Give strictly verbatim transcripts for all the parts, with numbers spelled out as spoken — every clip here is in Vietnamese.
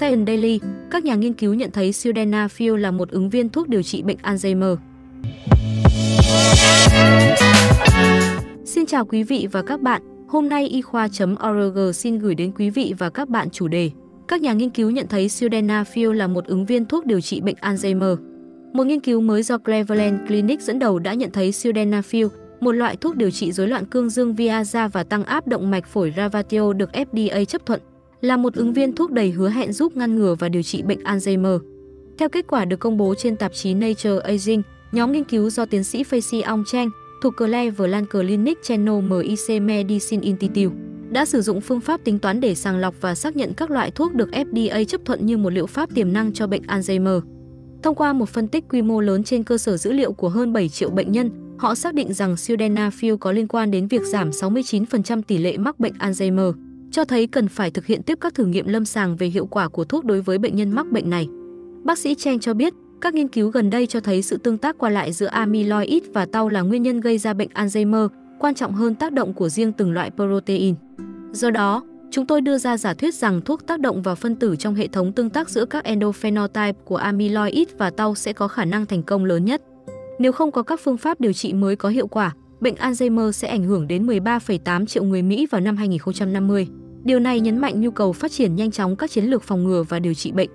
Science Daily, các nhà nghiên cứu nhận thấy Sildenafil là một ứng viên thuốc điều trị bệnh Alzheimer. Xin chào quý vị và các bạn, hôm nay y khoa chấm org xin gửi đến quý vị và các bạn chủ đề các nhà nghiên cứu nhận thấy Sildenafil là một ứng viên thuốc điều trị bệnh Alzheimer. Một nghiên cứu mới do Cleveland Clinic dẫn đầu đã nhận thấy Sildenafil, một loại thuốc điều trị rối loạn cương dương Viagra và tăng áp động mạch phổi Raviatil được F D A chấp thuận, là một ứng viên thuốc đầy hứa hẹn giúp ngăn ngừa và điều trị bệnh Alzheimer. Theo kết quả được công bố trên tạp chí Nature Aging, nhóm nghiên cứu do tiến sĩ Feixiong Cheng thuộc Cleveland Clinic Genomic Medicine Institute đã sử dụng phương pháp tính toán để sàng lọc và xác nhận các loại thuốc được F D A chấp thuận như một liệu pháp tiềm năng cho bệnh Alzheimer. Thông qua một phân tích quy mô lớn trên cơ sở dữ liệu của hơn bảy triệu bệnh nhân, họ xác định rằng Sildenafil có liên quan đến việc giảm sáu mươi chín phần trăm tỷ lệ mắc bệnh Alzheimer, cho thấy cần phải thực hiện tiếp các thử nghiệm lâm sàng về hiệu quả của thuốc đối với bệnh nhân mắc bệnh này. Bác sĩ Cheng cho biết, các nghiên cứu gần đây cho thấy sự tương tác qua lại giữa amyloid và tau là nguyên nhân gây ra bệnh Alzheimer, quan trọng hơn tác động của riêng từng loại protein. Do đó, chúng tôi đưa ra giả thuyết rằng thuốc tác động vào phân tử trong hệ thống tương tác giữa các endophenotype của amyloid và tau sẽ có khả năng thành công lớn nhất. Nếu không có các phương pháp điều trị mới có hiệu quả, bệnh Alzheimer sẽ ảnh hưởng đến mười ba phẩy tám triệu người Mỹ vào năm hai nghìn không trăm năm mươi. Điều này nhấn mạnh nhu cầu phát triển nhanh chóng các chiến lược phòng ngừa và điều trị bệnh.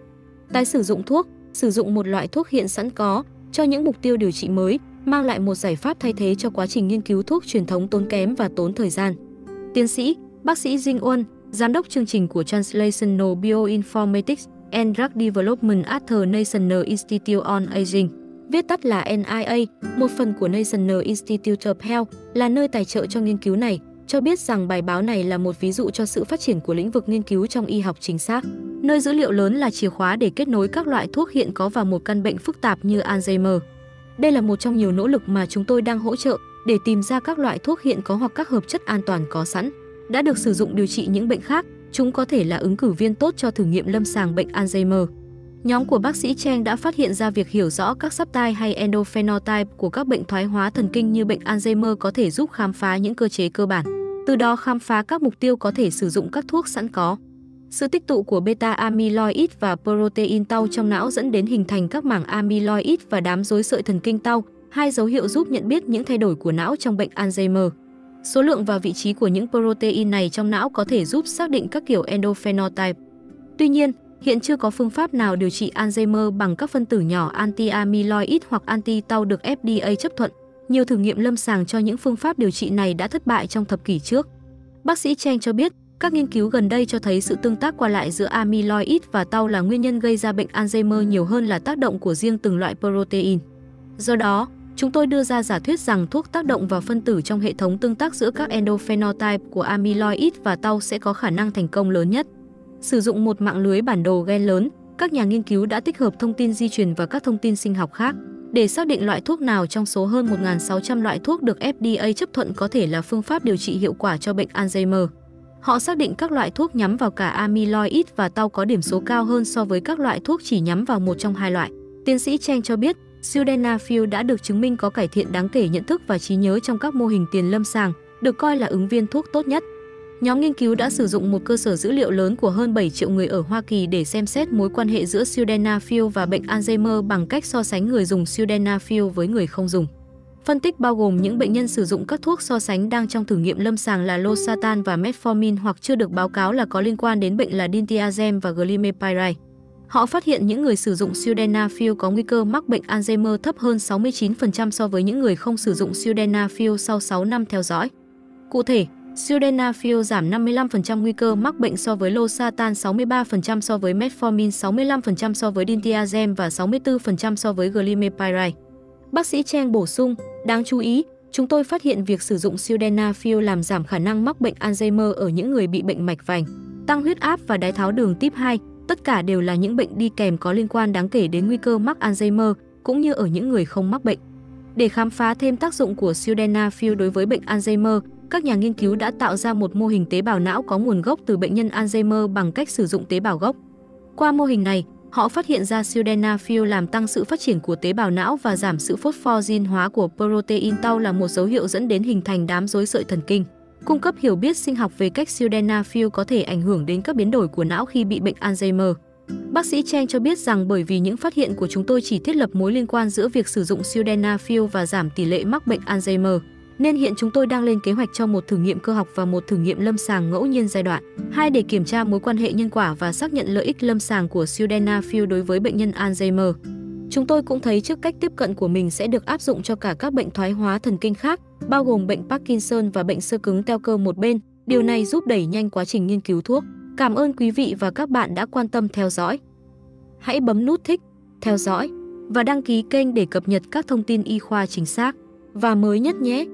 Tái sử dụng thuốc, sử dụng một loại thuốc hiện sẵn có cho những mục tiêu điều trị mới, mang lại một giải pháp thay thế cho quá trình nghiên cứu thuốc truyền thống tốn kém và tốn thời gian. Tiến sĩ, bác sĩ Jing Won, giám đốc chương trình của Translational Bioinformatics and Drug Development at the National Institute on Aging, viết tắt là N I A, một phần của National Institute of Health, là nơi tài trợ cho nghiên cứu này, cho biết rằng bài báo này là một ví dụ cho sự phát triển của lĩnh vực nghiên cứu trong y học chính xác, nơi dữ liệu lớn là chìa khóa để kết nối các loại thuốc hiện có vào một căn bệnh phức tạp như Alzheimer. Đây là một trong nhiều nỗ lực mà chúng tôi đang hỗ trợ để tìm ra các loại thuốc hiện có hoặc các hợp chất an toàn có sẵn đã được sử dụng điều trị những bệnh khác, chúng có thể là ứng cử viên tốt cho thử nghiệm lâm sàng bệnh Alzheimer. Nhóm của bác sĩ Cheng đã phát hiện ra việc hiểu rõ các subtype hay endophenotype của các bệnh thoái hóa thần kinh như bệnh Alzheimer có thể giúp khám phá những cơ chế cơ bản, từ đó khám phá các mục tiêu có thể sử dụng các thuốc sẵn có. Sự tích tụ của beta-amyloid và protein tau trong não dẫn đến hình thành các mảng amyloid và đám rối sợi thần kinh tau, hai dấu hiệu giúp nhận biết những thay đổi của não trong bệnh Alzheimer. Số lượng và vị trí của những protein này trong não có thể giúp xác định các kiểu endophenotype. Tuy nhiên, hiện chưa có phương pháp nào điều trị Alzheimer bằng các phân tử nhỏ anti-amyloid hoặc anti-tau được F D A chấp thuận. Nhiều thử nghiệm lâm sàng cho những phương pháp điều trị này đã thất bại trong thập kỷ trước. Bác sĩ Cheng cho biết, các nghiên cứu gần đây cho thấy sự tương tác qua lại giữa amyloid và tau là nguyên nhân gây ra bệnh Alzheimer nhiều hơn là tác động của riêng từng loại protein. Do đó, chúng tôi đưa ra giả thuyết rằng thuốc tác động vào phân tử trong hệ thống tương tác giữa các endophenotype của amyloid và tau sẽ có khả năng thành công lớn nhất. Sử dụng một mạng lưới bản đồ gen lớn, các nhà nghiên cứu đã tích hợp thông tin di truyền và các thông tin sinh học khác để xác định loại thuốc nào trong số hơn một nghìn sáu trăm loại thuốc được F D A chấp thuận có thể là phương pháp điều trị hiệu quả cho bệnh Alzheimer. Họ xác định các loại thuốc nhắm vào cả amyloid và tau có điểm số cao hơn so với các loại thuốc chỉ nhắm vào một trong hai loại. Tiến sĩ Cheng cho biết, Sildenafil đã được chứng minh có cải thiện đáng kể nhận thức và trí nhớ trong các mô hình tiền lâm sàng, được coi là ứng viên thuốc tốt nhất. Nhóm nghiên cứu đã sử dụng một cơ sở dữ liệu lớn của hơn bảy triệu người ở Hoa Kỳ để xem xét mối quan hệ giữa Sildenafil và bệnh Alzheimer bằng cách so sánh người dùng Sildenafil với người không dùng. Phân tích bao gồm những bệnh nhân sử dụng các thuốc so sánh đang trong thử nghiệm lâm sàng là losartan và metformin hoặc chưa được báo cáo là có liên quan đến bệnh là diltiazem và Glimepiride. Họ phát hiện những người sử dụng Sildenafil có nguy cơ mắc bệnh Alzheimer thấp hơn sáu mươi chín phần trăm so với những người không sử dụng Sildenafil sau sáu năm theo dõi. Cụ thể, Sildenafil giảm năm mươi lăm phần trăm nguy cơ mắc bệnh so với losartan, sáu mươi ba phần trăm so với metformin, sáu mươi lăm phần trăm so với diltiazem và sáu mươi tư phần trăm so với Glimepiride. Bác sĩ Cheng bổ sung, đáng chú ý, chúng tôi phát hiện việc sử dụng Sildenafil làm giảm khả năng mắc bệnh Alzheimer ở những người bị bệnh mạch vành, tăng huyết áp và đái tháo đường type hai, tất cả đều là những bệnh đi kèm có liên quan đáng kể đến nguy cơ mắc Alzheimer, cũng như ở những người không mắc bệnh. Để khám phá thêm tác dụng của Sildenafil đối với bệnh Alzheimer, các nhà nghiên cứu đã tạo ra một mô hình tế bào não có nguồn gốc từ bệnh nhân Alzheimer bằng cách sử dụng tế bào gốc. Qua mô hình này, họ phát hiện ra Sildenafil làm tăng sự phát triển của tế bào não và giảm sự phosphoryl hóa của protein tau là một dấu hiệu dẫn đến hình thành đám rối sợi thần kinh, cung cấp hiểu biết sinh học về cách Sildenafil có thể ảnh hưởng đến các biến đổi của não khi bị bệnh Alzheimer. Bác sĩ Cheng cho biết rằng bởi vì những phát hiện của chúng tôi chỉ thiết lập mối liên quan giữa việc sử dụng sildenafil và giảm tỷ lệ mắc bệnh Alzheimer, nên hiện chúng tôi đang lên kế hoạch cho một thử nghiệm cơ học và một thử nghiệm lâm sàng ngẫu nhiên giai đoạn hai để kiểm tra mối quan hệ nhân quả và xác nhận lợi ích lâm sàng của sildenafil đối với bệnh nhân Alzheimer. Chúng tôi cũng thấy trước cách tiếp cận của mình sẽ được áp dụng cho cả các bệnh thoái hóa thần kinh khác, bao gồm bệnh Parkinson và bệnh xơ cứng teo cơ một bên. Điều này giúp đẩy nhanh quá trình nghiên cứu thuốc. Cảm ơn quý vị và các bạn đã quan tâm theo dõi. Hãy bấm nút thích, theo dõi và đăng ký kênh để cập nhật các thông tin y khoa chính xác và mới nhất nhé!